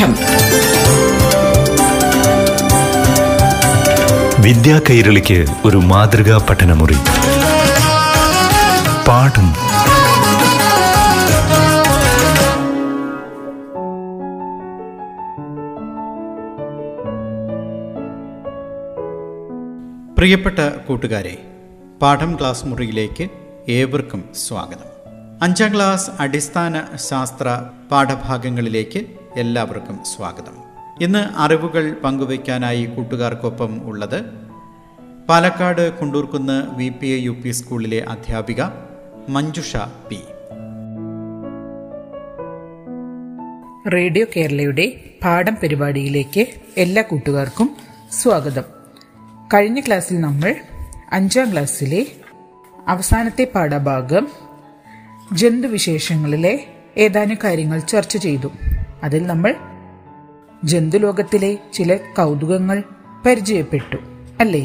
പാഠം. വിദ്യാ കൈരളിക്ക് ഒരു മാതൃകാ പഠനമുറി. പാഠം. പ്രിയപ്പെട്ട കൂട്ടുകാരെ, പാഠം ക്ലാസ് മുറിയിലേക്ക് ഏവർക്കും സ്വാഗതം. അഞ്ചാം ക്ലാസ് അടിസ്ഥാന ശാസ്ത്ര പാഠഭാഗങ്ങളിലേക്ക് എല്ലാവർക്കും സ്വാഗതം. ഇന്ന് അറിവുകൾ പങ്കുവയ്ക്കാനായി കൂട്ടുകാർക്കൊപ്പം ഉള്ളത് പാലക്കാട് കൊണ്ടൂർക്കുന്ന് VPUP സ്കൂളിലെ അധ്യാപിക മഞ്ജുഷ പി. റേഡിയോ കേരളയുടെ പാഠം പരിപാടിയിലേക്ക് എല്ലാ കൂട്ടുകാർക്കും സ്വാഗതം. കഴിഞ്ഞ ക്ലാസ്സിൽ നമ്മൾ അഞ്ചാം ക്ലാസ്സിലെ അവസാനത്തെ പാഠഭാഗം ജന്തുവിശേഷങ്ങളിലെ ഏതാനും കാര്യങ്ങൾ ചർച്ച ചെയ്തു. അതിൽ നമ്മൾ ജന്തുലോകത്തിലെ ചില കൗതുകങ്ങൾ പരിചയപ്പെട്ടു, അല്ലേ?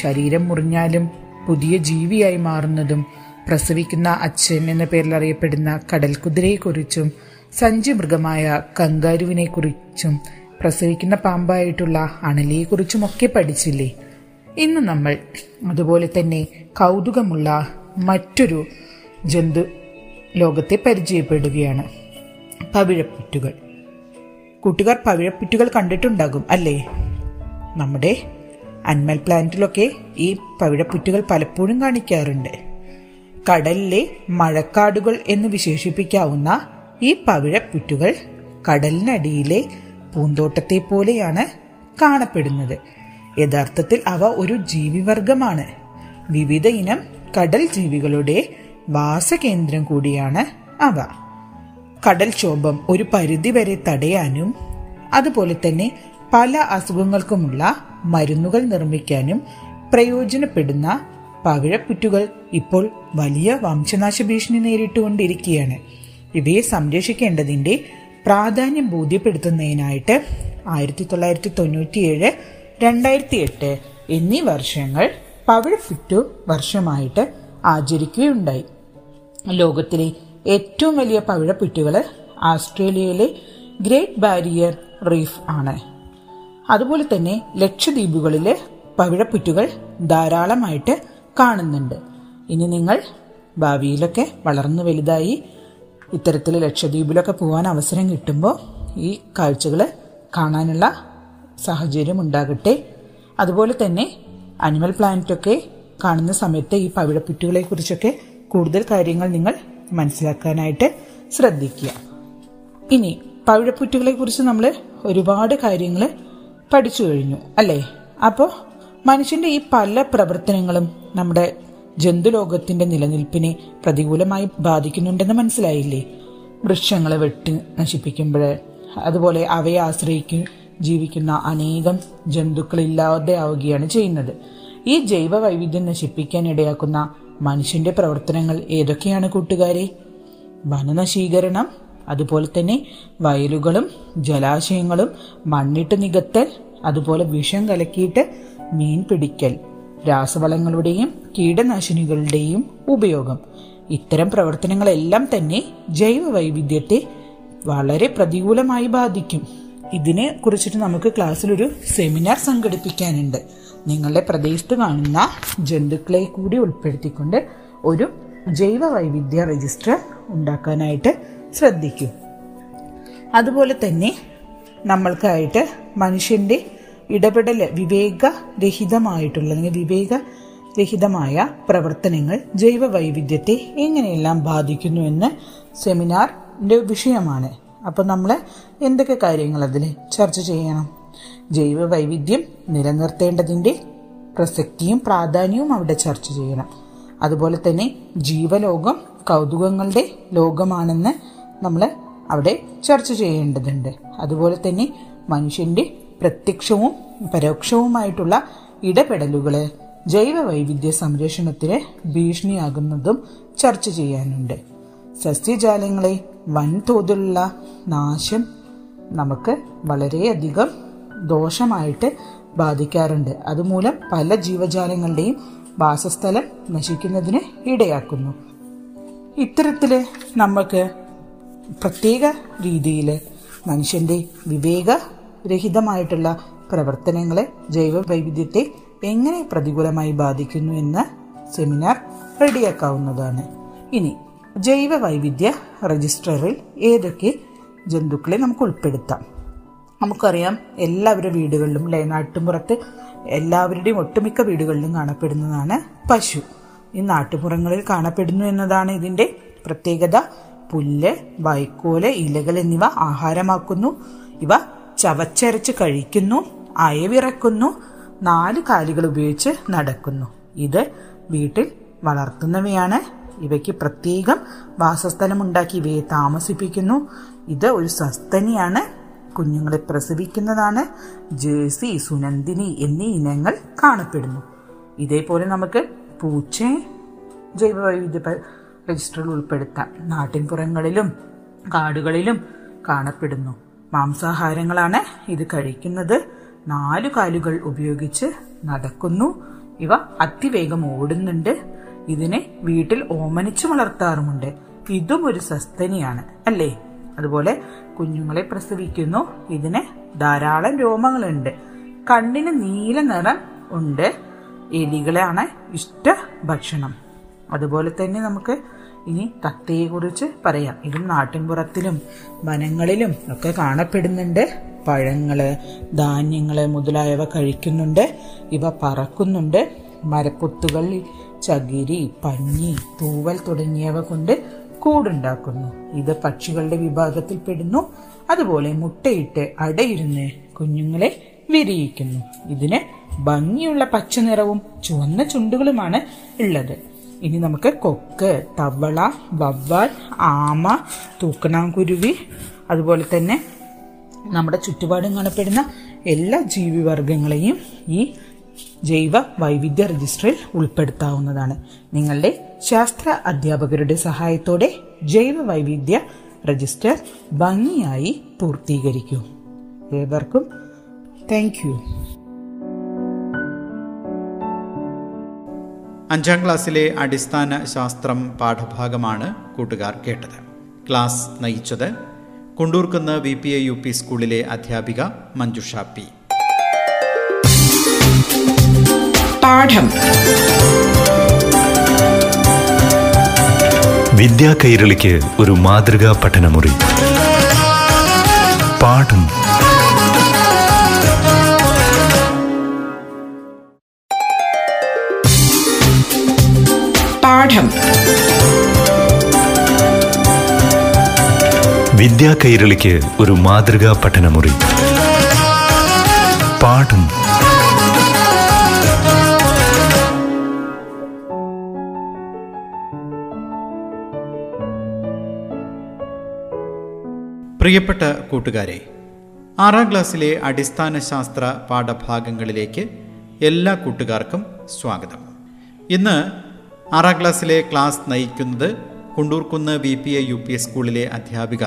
ശരീരം മുറിഞ്ഞാലും പുതിയ ജീവിയായി മാറുന്നതും പ്രസവിക്കുന്ന അച്ഛൻ എന്ന പേരിൽ അറിയപ്പെടുന്ന കടൽക്കുതിരയെക്കുറിച്ചും സഞ്ചിമൃഗമായ കങ്കാരുവിനെക്കുറിച്ചും പ്രസവിക്കുന്ന പാമ്പായിട്ടുള്ള അണലിയെക്കുറിച്ചുമൊക്കെ പഠിച്ചില്ലേ? ഇന്ന് നമ്മൾ അതുപോലെ തന്നെ കൗതുകമുള്ള മറ്റൊരു ജന്തു ലോകത്തെ പരിചയപ്പെടുകയാണ്, പവിഴപ്പുറ്റുകൾ. കൂട്ടുകാർ പവിഴപ്പുറ്റുകൾ കണ്ടിട്ടുണ്ടാകും അല്ലേ? നമ്മുടെ അനിമൽ പ്ലാനറ്റിലൊക്കെ ഈ പവിഴപ്പുറ്റുകൾ പലപ്പോഴും കാണിക്കാറുണ്ട്. കടലിലെ മഴക്കാടുകൾ എന്ന് വിശേഷിപ്പിക്കാവുന്ന ഈ പവിഴപ്പുറ്റുകൾ കടലിനടിയിലെ പൂന്തോട്ടത്തെ പോലെയാണ് കാണപ്പെടുന്നത്. യഥാർത്ഥത്തിൽ അവ ഒരു ജീവിവർഗമാണ്. വിവിധ ഇനം കടൽ ജീവികളുടെ വാസകേന്ദ്രം കൂടിയാണ് അവ. കടൽക്ഷോഭം ഒരു പരിധിവരെ തടയാനും അതുപോലെ തന്നെ പല അസുഖങ്ങൾക്കുമുള്ള മരുന്നുകൾ നിർമ്മിക്കാനും പ്രയോജനപ്പെടുന്ന പവിഴപ്പുറ്റുകൾ ഇപ്പോൾ വലിയ വംശനാശ ഭീഷണി നേരിട്ടുകൊണ്ടിരിക്കുകയാണ്. ഇവയെ സംരക്ഷിക്കേണ്ടതിൻ്റെ പ്രാധാന്യം ബോധ്യപ്പെടുത്തുന്നതിനായിട്ട് 1997, 2008 എന്നീ വർഷങ്ങൾ പവിഴപ്പുറ്റു വർഷമായിട്ട് ആചരിക്കുകയുണ്ടായി. ലോകത്തിലെ ഏറ്റവും വലിയ പവിഴപ്പുറ്റുകൾ ഓസ്ട്രേലിയയിലെ ഗ്രേറ്റ് ബാരിയർ റീഫ് ആണ്. അതുപോലെ തന്നെ ലക്ഷദ്വീപുകളിൽ പവിഴപ്പുറ്റുകൾ ധാരാളമായിട്ട് കാണുന്നുണ്ട്. ഇനി നിങ്ങൾ ഭാവിയിലൊക്കെ വളർന്നു വലുതായി ഇത്തരത്തിൽ ലക്ഷദ്വീപിലൊക്കെ പോകാൻ അവസരം കിട്ടുമ്പോൾ ഈ കാഴ്ചകൾ കാണാനുള്ള സാഹചര്യം ഉണ്ടാകട്ടെ. അതുപോലെ തന്നെ അനിമൽ പ്ലാനറ്റൊക്കെ കാണുന്ന സമയത്ത് ഈ പവിഴപ്പുറ്റുകളെ കുറിച്ചൊക്കെ കൂടുതൽ കാര്യങ്ങൾ നിങ്ങൾ മനസ്സിലാക്കാനായിട്ട് ശ്രദ്ധിക്കുക. ഇനി പവിഴപ്പുറ്റുകളെ കുറിച്ച് നമ്മൾ ഒരുപാട് കാര്യങ്ങൾ പഠിച്ചു കഴിഞ്ഞു അല്ലേ? അപ്പോൾ മനുഷ്യൻ്റെ ഈ പല പ്രവർത്തനങ്ങളും നമ്മുടെ ജന്തുലോകത്തിൻ്റെ നിലനിൽപ്പിനെ പ്രതികൂലമായി ബാധിക്കുന്നുണ്ടെന്ന് മനസ്സിലായില്ലേ? വൃക്ഷങ്ങളെ വെട്ടി നശിപ്പിക്കുമ്പോൾ അതുപോലെ അവയെ ആശ്രയിക്കും ജീവിക്കുന്ന അനേകം ജന്തുക്കൾ ഇല്ലാതെ ആവുകയാണ് ചെയ്യുന്നത്. ഈ ജൈവ വൈവിധ്യം നശിപ്പിക്കാൻ ഇടയാക്കുന്ന മനുഷ്യന്റെ പ്രവർത്തനങ്ങൾ ഏതൊക്കെയാണ് കൂട്ടുകാരെ? വനനശീകരണം, അതുപോലെ തന്നെ വയലുകളും ജലാശയങ്ങളും മണ്ണിട്ട് നികത്തൽ, അതുപോലെ വിഷം കലക്കിയിട്ട് മീൻ പിടിക്കൽ, രാസവളങ്ങളുടെയും കീടനാശിനികളുടെയും ഉപയോഗം. ഇത്തരം പ്രവർത്തനങ്ങളെല്ലാം തന്നെ ജൈവ വൈവിധ്യത്തെ വളരെ പ്രതികൂലമായി ബാധിക്കും. ഇതിനെ കുറിച്ചിട്ട് നമുക്ക് ക്ലാസ്സിലൊരു സെമിനാർ സംഘടിപ്പിക്കാനുണ്ട്. നിങ്ങളുടെ പ്രദേശത്ത് കാണുന്ന ജന്തുക്കളെ കൂടി ഉൾപ്പെടുത്തിക്കൊണ്ട് ഒരു ജൈവ വൈവിധ്യ രജിസ്റ്റർ ഉണ്ടാക്കാനായിട്ട് ശ്രദ്ധിക്കും. അതുപോലെ തന്നെ നമ്മൾക്കായിട്ട് മനുഷ്യൻ്റെ ഇടപെടൽ, വിവേകരഹിതമായിട്ടുള്ള അല്ലെങ്കിൽ വിവേകരഹിതമായ പ്രവർത്തനങ്ങൾ ജൈവ വൈവിധ്യത്തെ എങ്ങനെയെല്ലാം ബാധിക്കുന്നു എന്ന സെമിനാറിൻ്റെ വിഷയമാണ്. അപ്പോൾ നമ്മൾ എന്തൊക്കെ കാര്യങ്ങൾ അതിൽ ചർച്ച ചെയ്യണം? ജൈവ വൈവിധ്യം നിലനിർത്തേണ്ടതിൻ്റെ പ്രസക്തിയും പ്രാധാന്യവും അവിടെ ചർച്ച ചെയ്യണം. അതുപോലെ തന്നെ ജീവലോകം കൗതുകങ്ങളുടെ ലോകമാണെന്ന് നമ്മൾ അവിടെ ചർച്ച ചെയ്യേണ്ടതുണ്ട്. അതുപോലെ തന്നെ മനുഷ്യൻ്റെ പ്രത്യക്ഷവും പരോക്ഷവുമായിട്ടുള്ള ഇടപെടലുകൾ ജൈവ വൈവിധ്യ സംരക്ഷണത്തിന് ഭീഷണിയാകുന്നതും ചർച്ച ചെയ്യാനുണ്ട്. സസ്യജാലങ്ങളെ വൻതോതിലുള്ള നാശം നമുക്ക് വളരെയധികം ദോഷമായിട്ട് ബാധിക്കാറുണ്ട്. അതുമൂലം പല ജീവജാലങ്ങളുടെയും വാസസ്ഥലം നശിക്കുന്നതിന് ഇടയാക്കുന്നു. ഇത്തരത്തിൽ നമുക്ക് പ്രത്യേക രീതിയിൽ മനുഷ്യന്റെ വിവേകരഹിതമായിട്ടുള്ള പ്രവർത്തനങ്ങളെ ജൈവ വൈവിധ്യത്തെ എങ്ങനെ പ്രതികൂലമായി ബാധിക്കുന്നു എന്ന സെമിനാർ റെഡിയാക്കാവുന്നതാണ്. ഇനി ജൈവ വൈവിധ്യ രജിസ്റ്ററിൽ ഏതൊക്കെ ജന്തുക്കളെ നമുക്ക് ഉൾപ്പെടുത്താം? നമുക്കറിയാം, എല്ലാവരുടെ വീടുകളിലും അല്ലെ, നാട്ടുപുറത്ത് എല്ലാവരുടെയും ഒട്ടുമിക്ക വീടുകളിലും കാണപ്പെടുന്നതാണ് പശു. ഈ നാട്ടുപുറങ്ങളിൽ കാണപ്പെടുന്നു എന്നതാണ് ഇതിൻ്റെ പ്രത്യേകത. പുല്ല്, വൈക്കോല്, ഇലകൾ എന്നിവ ആഹാരമാക്കുന്നു. ഇവ ചവച്ചരച്ച് കഴിക്കുന്നു, അയവിറക്കുന്നു, 4 കാലുകൾ ഉപയോഗിച്ച് നടക്കുന്നു. ഇത് വീട്ടിൽ വളർത്തുന്നവയാണ്. ഇവയ്ക്ക് പ്രത്യേകം വാസസ്ഥലമുണ്ടാക്കി ഇവയെ താമസിപ്പിക്കുന്നു. ഇത് ഒരു സസ്തനിയാണ്. കുഞ്ഞുങ്ങളെ പ്രസവിക്കുന്നതാണ്. ജേഴ്സി, സുനന്ദിനി എന്നീ ഇനങ്ങൾ കാണപ്പെടുന്നു. ഇതേപോലെ നമുക്ക് പൂച്ചയെ ജൈവവൈവിധ്യ രജിസ്റ്ററിൽ ഉൾപ്പെടുത്താം. നാട്ടിൻപുറങ്ങളിലും കാടുകളിലും കാണപ്പെടുന്നു. മാംസാഹാരങ്ങളാണ് ഇത് കഴിക്കുന്നത്. 4 കാലുകൾ ഉപയോഗിച്ച് നടക്കുന്നു. ഇവ അതിവേഗം ഓടുന്നുണ്ട്. ഇതിനെ വീട്ടിൽ ഓമനിച്ചു വളർത്താറുമുണ്ട്. ഇതും ഒരു സസ്തനിയാണ് അല്ലേ. അതുപോലെ കുഞ്ഞുങ്ങളെ പ്രസവിക്കുന്നു. ഇതിന് ധാരാളം രോമങ്ങളുണ്ട്. കണ്ണിന് നീല നിറം ഉണ്ട്. എലികളാണ് ഇഷ്ട ഭക്ഷണം. അതുപോലെ തന്നെ നമുക്ക് ഇനി തത്തയെക്കുറിച്ച് പറയാം. ഇതും നാട്ടിൻപുറത്തിലും വനങ്ങളിലും ഒക്കെ കാണപ്പെടുന്നുണ്ട്. പഴങ്ങള്, ധാന്യങ്ങള് മുതലായവ കഴിക്കുന്നുണ്ട്. ഇവ പറക്കുന്നുണ്ട്. മരപ്പൊത്തുകളിൽ ചകിരി, പഞ്ഞി, തൂവൽ തുടങ്ങിയവ കൊണ്ട് കൂടുണ്ടാക്കുന്നു. ഇത് പക്ഷികളുടെ വിഭാഗത്തിൽപ്പെടുന്നു. അതുപോലെ മുട്ടയിട്ട് അടയിരുന്ന് കുഞ്ഞുങ്ങളെ വിരിയിക്കുന്നു. ഇതിന് ഭംഗിയുള്ള പച്ച നിറവും ചുവന്ന ചുണ്ടുകളുമാണ് ഉള്ളത്. ഇനി നമുക്ക് കൊക്ക്, തവള, വവ്വാൽ, ആമ, തൂക്കണാംകുരുവി, അതുപോലെ തന്നെ നമ്മുടെ ചുറ്റുപാടും കാണപ്പെടുന്ന എല്ലാ ജീവിവർഗങ്ങളെയും ഈ ജൈവ വൈവിധ്യ രജിസ്റ്ററിൽ ഉൾപ്പെടുത്താവുന്നതാണ്. നിങ്ങളുടെ ശാസ്ത്ര അധ്യാപകരുടെ സഹായത്തോടെ ജൈവ വൈവിധ്യ രജിസ്റ്റർ ഭംഗിയായി പൂർത്തീകരിക്കൂ. ഏവർക്കും താങ്ക് യു. 5ാം ക്ലാസ്സിലെ അടിസ്ഥാന ശാസ്ത്രം പാഠഭാഗമാണ് കൂട്ടുകാർ കേട്ടത്. ക്ലാസ് നയിച്ചത് കൊണ്ടൂർക്കുന്ന് VPUP സ്കൂളിലെ അധ്യാപിക മഞ്ജുഷ പി. പാഠം വിദ്യാ കൈരളിക്ക് ഒരു മാതൃകാ പഠനമുറി. പാഠം പാഠം വിദ്യാ കൈരളിക്ക് ഒരു മാതൃകാ പഠനമുറി. പാഠം പ്രിയപ്പെട്ട കൂട്ടുകാരെ, 6ാം ക്ലാസ്സിലെ അടിസ്ഥാന ശാസ്ത്ര പാഠഭാഗങ്ങളിലേക്ക് എല്ലാ കൂട്ടുകാർക്കും സ്വാഗതം. ഇന്ന് 6ാം ക്ലാസ്സിലെ ക്ലാസ് നയിക്കുന്നത് കൊണ്ടൂർക്കുന്ന് VPUP സ്കൂളിലെ അധ്യാപിക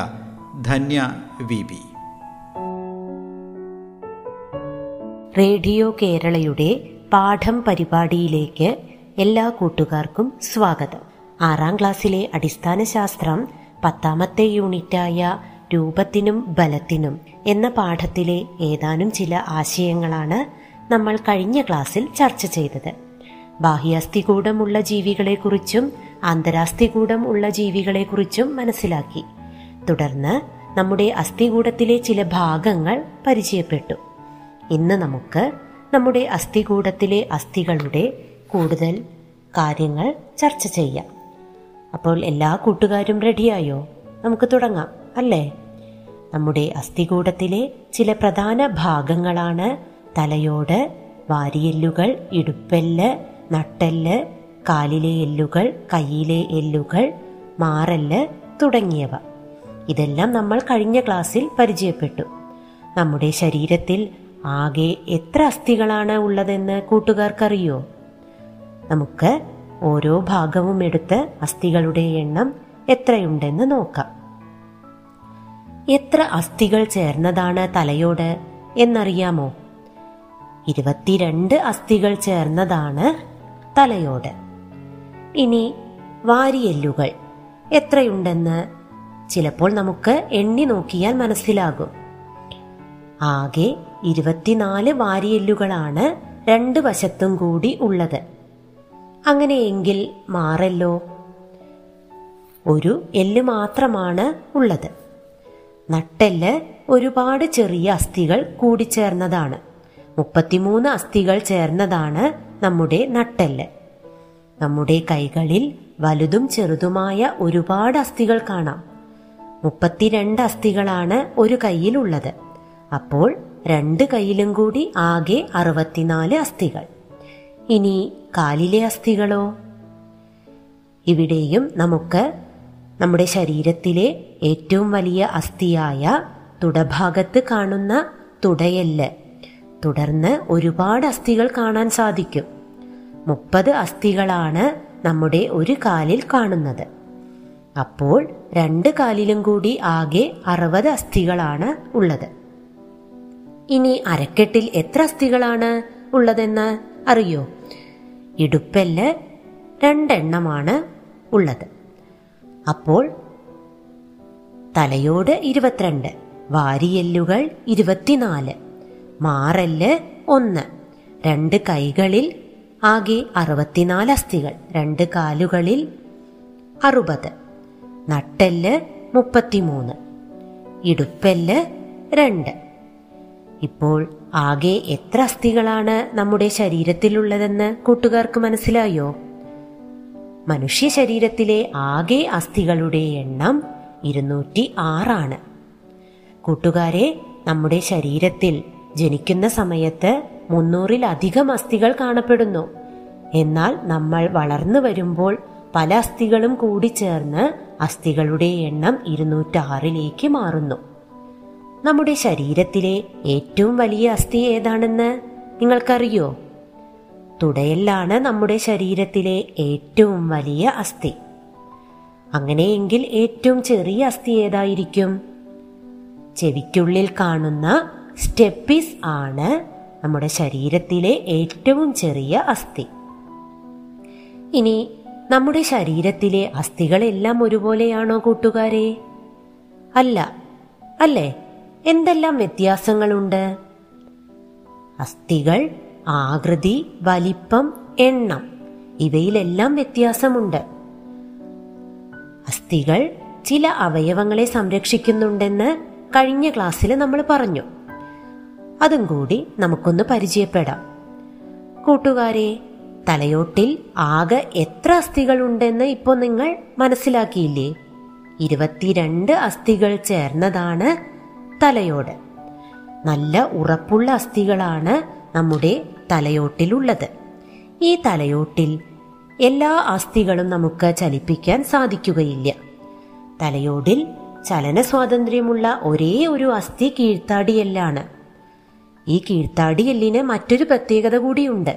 ധന്യ വി ബി. റേഡിയോ കേരളയുടെ പാഠം പരിപാടിയിലേക്ക് എല്ലാ കൂട്ടുകാർക്കും സ്വാഗതം. 6ാം ക്ലാസ്സിലെ അടിസ്ഥാന ശാസ്ത്രം 10ാമത്തെ യൂണിറ്റായ രൂപത്തിനും ബലത്തിനും എന്ന പാഠത്തിലെ ഏതാനും ചില ആശയങ്ങളാണ് നമ്മൾ കഴിഞ്ഞ ക്ലാസ്സിൽ ചർച്ച ചെയ്തത്. ബാഹ്യാസ്ഥികൂടമുള്ള ജീവികളെക്കുറിച്ചും അന്തരാസ്ഥികൂടം ഉള്ള ജീവികളെക്കുറിച്ചും മനസ്സിലാക്കി. തുടർന്ന് നമ്മുടെ അസ്ഥികൂടത്തിലെ ചില ഭാഗങ്ങൾ പരിചയപ്പെട്ടു. ഇന്ന് നമുക്ക് നമ്മുടെ അസ്ഥികൂടത്തിലെ അസ്ഥികളുടെ കൂടുതൽ കാര്യങ്ങൾ ചർച്ച ചെയ്യാം. അപ്പോൾ എല്ലാ കൂട്ടുകാരും റെഡിയായോ? നമുക്ക് തുടങ്ങാം അല്ലേ. നമ്മുടെ അസ്ഥികൂടത്തിലെ ചില പ്രധാന ഭാഗങ്ങളാണ് തലയോട്, വാരിയെല്ലുകൾ, ഇടുപ്പെല്ല്, നട്ടെല്ല്, കാലിലെ എല്ലുകൾ, കൈയിലെ എല്ലുകൾ, മാറെല്ല് തുടങ്ങിയവ. ഇതെല്ലാം നമ്മൾ കഴിഞ്ഞ ക്ലാസ്സിൽ പരിചയപ്പെട്ടു. നമ്മുടെ ശരീരത്തിൽ ആകെ എത്ര അസ്ഥികളാണ് ഉള്ളതെന്ന് കൂട്ടുകാർക്കറിയോ? നമുക്ക് ഓരോ ഭാഗവും എടുത്ത് അസ്ഥികളുടെ എണ്ണം എത്രയുണ്ടെന്ന് നോക്കാം. എത്ര അസ്ഥികൾ ചേർന്നതാണ് തലയോട് എന്നറിയാമോ? 22 അസ്ഥികൾ ചേർന്നതാണ് തലയോട്. ഇനി വാരിയെല്ലുകൾ എത്രയുണ്ടെന്ന് ചിലപ്പോൾ നമുക്ക് എണ്ണി നോക്കിയാൽ മനസ്സിലാകും. ആകെ 24 വാരിയെല്ലുകളാണ് രണ്ട് വശത്തും കൂടി ഉള്ളത്. അങ്ങനെയെങ്കിൽ മാറല്ലോ ഒരു എല്ല് മാത്രമാണ് ഉള്ളത്. നട്ടെല്ല് ഒരുപാട് ചെറിയ അസ്ഥികൾ കൂടിച്ചേർന്നതാണ്. 33 അസ്ഥികൾ ചേർന്നതാണ് നമ്മുടെ നട്ടെല്ല്. നമ്മുടെ കൈകളിൽ വലുതും ചെറുതുമായ ഒരുപാട് അസ്ഥികൾ കാണാം. 32 അസ്ഥികളാണ് ഒരു കൈയിലുള്ളത്. അപ്പോൾ രണ്ട് കൈയിലും കൂടി ആകെ 64 അസ്ഥികൾ. ഇനി കാലിലെ അസ്ഥികളോ? ഇവിടെയും നമുക്ക് നമ്മുടെ ശരീരത്തിലെ ഏറ്റവും വലിയ അസ്ഥിയായ തുടഭാഗത്ത് കാണുന്ന തുടയെല്ല്, തുടർന്ന് ഒരുപാട് അസ്ഥികൾ കാണാൻ സാധിക്കും. 30 അസ്ഥികളാണ് നമ്മുടെ ഒരു കാലിൽ കാണുന്നത്. അപ്പോൾ രണ്ട് കാലിലും കൂടി ആകെ 60 അസ്ഥികളാണ് ഉള്ളത്. ഇനി അരക്കെട്ടിൽ എത്ര അസ്ഥികളാണ് ഉള്ളതെന്ന് അറിയോ? ഇടുപ്പെല്ല് 2 എണ്ണമാണ് ഉള്ളത്. അപ്പോൾ തലയോട് 22, വാരിയെല്ലുകൾ 24, മാറെല്ല് 1, രണ്ട് കൈകളിൽ ആകെ 64 അസ്ഥികൾ, രണ്ട് കാലുകളിൽ 60, നട്ടെല്ല് 33, ഇടുപ്പെല്ല് 2. ഇപ്പോൾ ആകെ എത്ര അസ്ഥികളാണ് നമ്മുടെ ശരീരത്തിലുള്ളതെന്ന് കൂട്ടുകാർക്ക് മനസ്സിലായോ? മനുഷ്യ ശരീരത്തിലെ ആകെ അസ്ഥികളുടെ എണ്ണം 206 ആണ്. കൂട്ടുകാരെ, നമ്മുടെ ശരീരത്തിൽ ജനിക്കുന്ന സമയത്ത് 300-ലധികം അസ്ഥികൾ കാണപ്പെടുന്നു. എന്നാൽ നമ്മൾ വളർന്നു വരുമ്പോൾ പല അസ്ഥികളും കൂടി ചേർന്ന് അസ്ഥികളുടെ എണ്ണം 206ലേക്ക് മാറുന്നു. നമ്മുടെ ശരീരത്തിലെ ഏറ്റവും വലിയ അസ്ഥി ഏതാണെന്ന് നിങ്ങൾക്കറിയോ? തുടയെല്ലാണ് നമ്മുടെ ശരീരത്തിലെ ഏറ്റവും വലിയ അസ്ഥി. അങ്ങനെയെങ്കിൽ ഏറ്റവും ചെറിയ അസ്ഥി ഏതായിരിക്കും? ചെവിക്കുള്ളിൽ കാണുന്ന സ്റ്റെപ്പീസ് ആണ് നമ്മുടെ ശരീരത്തിലെ ഏറ്റവും ചെറിയ അസ്ഥി. ഇനി നമ്മുടെ ശരീരത്തിലെ അസ്ഥികളെല്ലാം ഒരുപോലെയാണോ കൂട്ടുകാരെ? അല്ല, അല്ലേ? എന്തെല്ലാം വ്യത്യാസങ്ങളുണ്ട്? അസ്ഥികൾ, ആകൃതി, വലിപ്പം, എണ്ണം, ഇവയിലെല്ലാം വ്യത്യാസമുണ്ട്. അസ്ഥികൾ ചില അവയവങ്ങളെ സംരക്ഷിക്കുന്നുണ്ടെന്ന് കഴിഞ്ഞ ക്ലാസ്സിൽ നമ്മൾ പറഞ്ഞു. അതും കൂടി നമുക്കൊന്ന് പരിചയപ്പെടാം. കൂട്ടുകാരെ, തലയോട്ടിൽ ആകെ എത്ര അസ്ഥികളുണ്ടെന്ന് ഇപ്പോൾ നിങ്ങൾ മനസ്സിലാക്കിയില്ലേ? 22 അസ്ഥികൾ ചേർന്നതാണ് തലയോട്. നല്ല ഉറപ്പുള്ള അസ്ഥികളാണ് നമ്മുടെ തലയോട്ടിലുള്ളത്. ഈ തലയോട്ടിൽ എല്ലാ അസ്ഥികളും നമുക്ക് ചലിപ്പിക്കാൻ സാധിക്കുകയില്ല. തലയോടിൽ ചലന സ്വാതന്ത്ര്യമുള്ള ഒരേ ഒരു അസ്ഥി കീഴ്ത്താടിയെല്ലാണ്. ഈ കീഴ്ത്താടിയെല്ലിന് മറ്റൊരു പ്രത്യേകത കൂടിയുണ്ട്.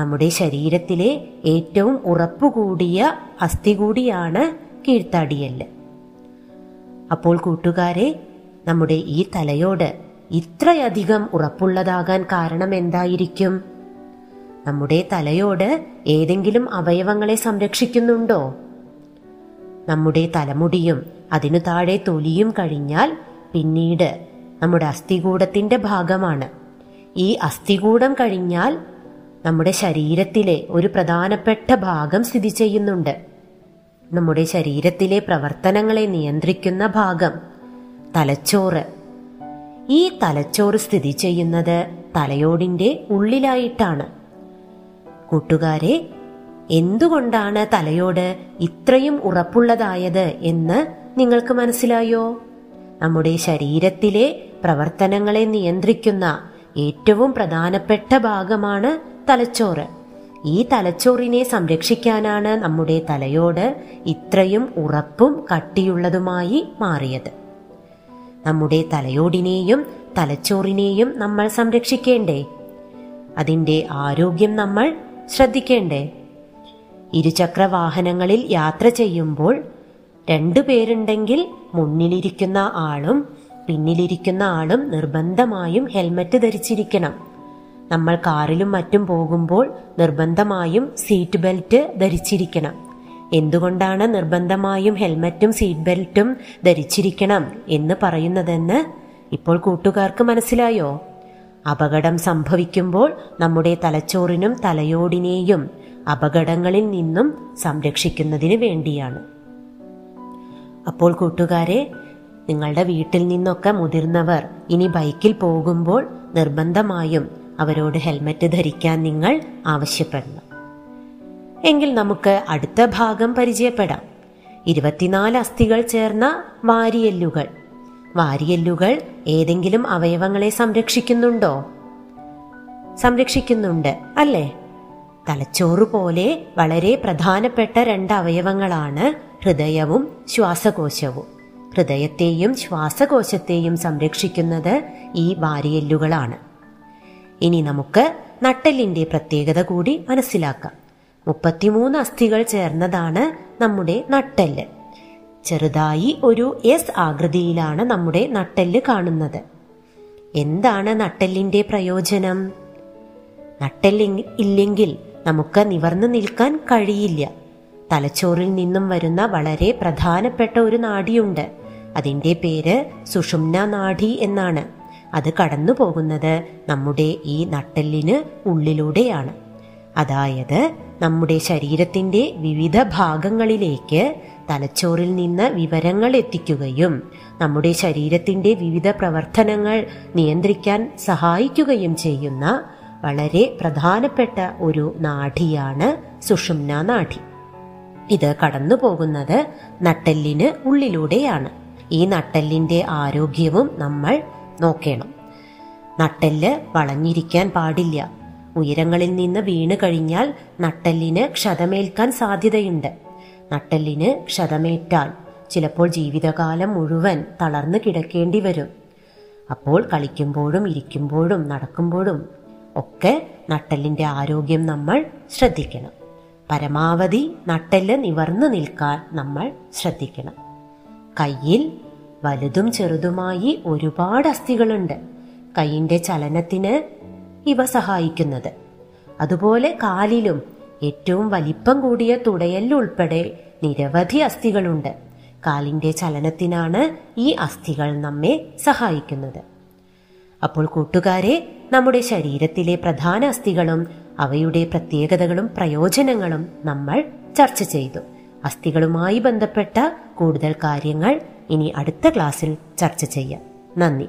നമ്മുടെ ശരീരത്തിലെ ഏറ്റവും ഉറപ്പുകൂടിയ അസ്ഥി കൂടിയാണ് കീഴ്ത്താടിയെല്ല്. അപ്പോൾ കൂട്ടുകാരെ, നമ്മുടെ ഈ തലയോട് ഇത്രയധികം ഉറപ്പുള്ളതാകാൻ കാരണം എന്തായിരിക്കും? നമ്മുടെ തലയോട് ഏതെങ്കിലും അവയവങ്ങളെ സംരക്ഷിക്കുന്നുണ്ടോ? നമ്മുടെ തലമുടിയും അതിനു താഴെ തൊലിയും കഴിഞ്ഞാൽ പിന്നീട് നമ്മുടെ അസ്ഥികൂടത്തിൻ്റെ ഭാഗമാണ്. ഈ അസ്ഥികൂടം കഴിഞ്ഞാൽ നമ്മുടെ ശരീരത്തിലെ ഒരു പ്രധാനപ്പെട്ട ഭാഗം സ്ഥിതി ചെയ്യുന്നുണ്ട്. നമ്മുടെ ശരീരത്തിലെ പ്രവർത്തനങ്ങളെ നിയന്ത്രിക്കുന്ന ഭാഗം തലച്ചോറ്. ഈ തലച്ചോറ് സ്ഥിതി ചെയ്യുന്നത് തലയോടിൻ്റെ ഉള്ളിലായിട്ടാണ്. കൂട്ടുകാരെ, എന്തുകൊണ്ടാണ് തലയോട് ഇത്രയും ഉറപ്പുള്ളതായത് എന്ന് നിങ്ങൾക്ക് മനസ്സിലായോ? നമ്മുടെ ശരീരത്തിലെ പ്രവർത്തനങ്ങളെ നിയന്ത്രിക്കുന്ന ഏറ്റവും പ്രധാനപ്പെട്ട ഭാഗമാണ് തലച്ചോറ്. ഈ തലച്ചോറിനെ സംരക്ഷിക്കാനാണ് നമ്മുടെ തലയോട് ഇത്രയും ഉറപ്പും കട്ടിയുള്ളതുമായി മാറിയത്. നമ്മുടെ തലയോടിനെയും തലച്ചോറിനെയും നമ്മൾ സംരക്ഷിക്കേണ്ടേ? അതിൻ്റെ ആരോഗ്യം നമ്മൾ ശ്രദ്ധിക്കേണ്ടേ? ഇരുചക്രവാഹനങ്ങളിൽ യാത്ര ചെയ്യുമ്പോൾ 2 പേരുണ്ടെങ്കിൽ മുന്നിലിരിക്കുന്ന ആളും പിന്നിലിരിക്കുന്ന ആളും നിർബന്ധമായും ഹെൽമറ്റ് ധരിച്ചിരിക്കണം. നമ്മൾ കാറിലും മറ്റും പോകുമ്പോൾ നിർബന്ധമായും സീറ്റ് ബെൽറ്റ് ധരിച്ചിരിക്കണം. എന്തുകൊണ്ടാണ് നിർബന്ധമായും ഹെൽമറ്റും സീറ്റ് ബെൽറ്റും ധരിച്ചിരിക്കണം എന്ന് പറയുന്നതെന്ന് ഇപ്പോൾ കൂട്ടുകാർക്ക് മനസ്സിലായോ? അപകടം സംഭവിക്കുമ്പോൾ നമ്മുടെ തലച്ചോറിനും തലയോടിനെയും അപകടങ്ങളിൽ നിന്നും സംരക്ഷിക്കുന്നതിന് വേണ്ടിയാണ്. അപ്പോൾ കൂട്ടുകാരെ, നിങ്ങളുടെ വീട്ടിൽ നിന്നൊക്കെ മുതിർന്നവർ ഇനി ബൈക്കിൽ പോകുമ്പോൾ നിർബന്ധമായും അവരോട് ഹെൽമറ്റ് ധരിക്കാൻ നിങ്ങൾ ആവശ്യപ്പെടണം. എങ്കിൽ നമുക്ക് അടുത്ത ഭാഗം പരിചയപ്പെടാം. 24 അസ്ഥികൾ ചേർന്ന വാരിയെല്ലുകൾ. വാരിയെല്ലുകൾ ഏതെങ്കിലും അവയവങ്ങളെ സംരക്ഷിക്കുന്നുണ്ടോ? സംരക്ഷിക്കുന്നുണ്ട് അല്ലേ? തലച്ചോറ് പോലെ വളരെ പ്രധാനപ്പെട്ട രണ്ട് അവയവങ്ങളാണ് ഹൃദയവും ശ്വാസകോശവും. ഹൃദയത്തെയും ശ്വാസകോശത്തെയും സംരക്ഷിക്കുന്നത് ഈ വാരിയെല്ലുകളാണ്. ഇനി നമുക്ക് നട്ടെല്ലിന്റെ പ്രത്യേകത കൂടി മനസ്സിലാക്കാം. 33 അസ്ഥികൾ ചേർന്നതാണ് നമ്മുടെ നട്ടെല്ല്. ചെറുതായി ഒരു എസ് ആകൃതിയിലാണ് നമ്മുടെ നട്ടെല്ല് കാണുന്നത്. എന്താണ് നട്ടെല്ലിന്റെ പ്രയോജനം? നട്ടെല്ല് ഇല്ലെങ്കിൽ നമുക്ക് നിവർന്നു നിൽക്കാൻ കഴിയില്ല. തലച്ചോറിൽ നിന്നും വരുന്ന വളരെ പ്രധാനപ്പെട്ട ഒരു നാഡിയുണ്ട്. അതിൻ്റെ പേര് സുഷുമ്ന നാഡി എന്നാണ്. അത് കടന്നു പോകുന്നത് നമ്മുടെ ഈ നട്ടെല്ലിന് ഉള്ളിലൂടെയാണ്. അതായത് നമ്മുടെ ശരീരത്തിൻ്റെ വിവിധ ഭാഗങ്ങളിലേക്ക് തലച്ചോറിൽ നിന്ന് വിവരങ്ങൾ എത്തിക്കുകയും നമ്മുടെ ശരീരത്തിൻ്റെ വിവിധ പ്രവർത്തനങ്ങൾ നിയന്ത്രിക്കാൻ സഹായിക്കുകയും ചെയ്യുന്ന വളരെ പ്രധാനപ്പെട്ട ഒരു നാഡിയാണ് സുഷുമ്ന നാഡി. ഇത് കടന്നു പോകുന്നത് നട്ടെല്ലിന് ഉള്ളിലൂടെയാണ്. ഈ നട്ടെല്ലിൻ്റെ ആരോഗ്യവും നമ്മൾ നോക്കണം. നട്ടെല്ല് വളഞ്ഞിരിക്കാൻ പാടില്ല. ഉയരങ്ങളിൽ നിന്ന് വീണ് കഴിഞ്ഞാൽ നട്ടെല്ലിന് ക്ഷതമേൽക്കാൻ സാധ്യതയുണ്ട്. നട്ടെല്ലിന് ക്ഷതമേറ്റാൽ ചിലപ്പോൾ ജീവിതകാലം മുഴുവൻ തളർന്നു കിടക്കേണ്ടി വരും. അപ്പോൾ കളിക്കുമ്പോഴും ഇരിക്കുമ്പോഴും നടക്കുമ്പോഴും ഒക്കെ നട്ടെല്ലിൻ്റെ ആരോഗ്യം നമ്മൾ ശ്രദ്ധിക്കണം. പരമാവധി നട്ടെല്ല് നിവർന്നു നിൽക്കാൻ നമ്മൾ ശ്രദ്ധിക്കണം. കയ്യിൽ വലുതും ചെറുതുമായി ഒരുപാട് അസ്ഥികളുണ്ട്. കൈയിൻ്റെ ചലനത്തിന് ഇവ സഹായിക്കുന്നത്. അതുപോലെ കാലിലും ഏറ്റവും വലിപ്പം കൂടിയ തുടയല്ലുൾപ്പെടെ നിരവധി അസ്ഥികളുണ്ട്. കാലിൻ്റെ ചലനത്തിനാണ് ഈ അസ്ഥികൾ നമ്മെ സഹായിക്കുന്നത്. അപ്പോൾ കൂട്ടുകാരെ, നമ്മുടെ ശരീരത്തിലെ പ്രധാന അസ്ഥികളും അവയുടെ പ്രത്യേകതകളും പ്രയോജനങ്ങളും നമ്മൾ ചർച്ച ചെയ്തു. അസ്ഥികളുമായി ബന്ധപ്പെട്ട കൂടുതൽ കാര്യങ്ങൾ ഇനി അടുത്ത ക്ലാസ്സിൽ ചർച്ച ചെയ്യാം. നന്ദി.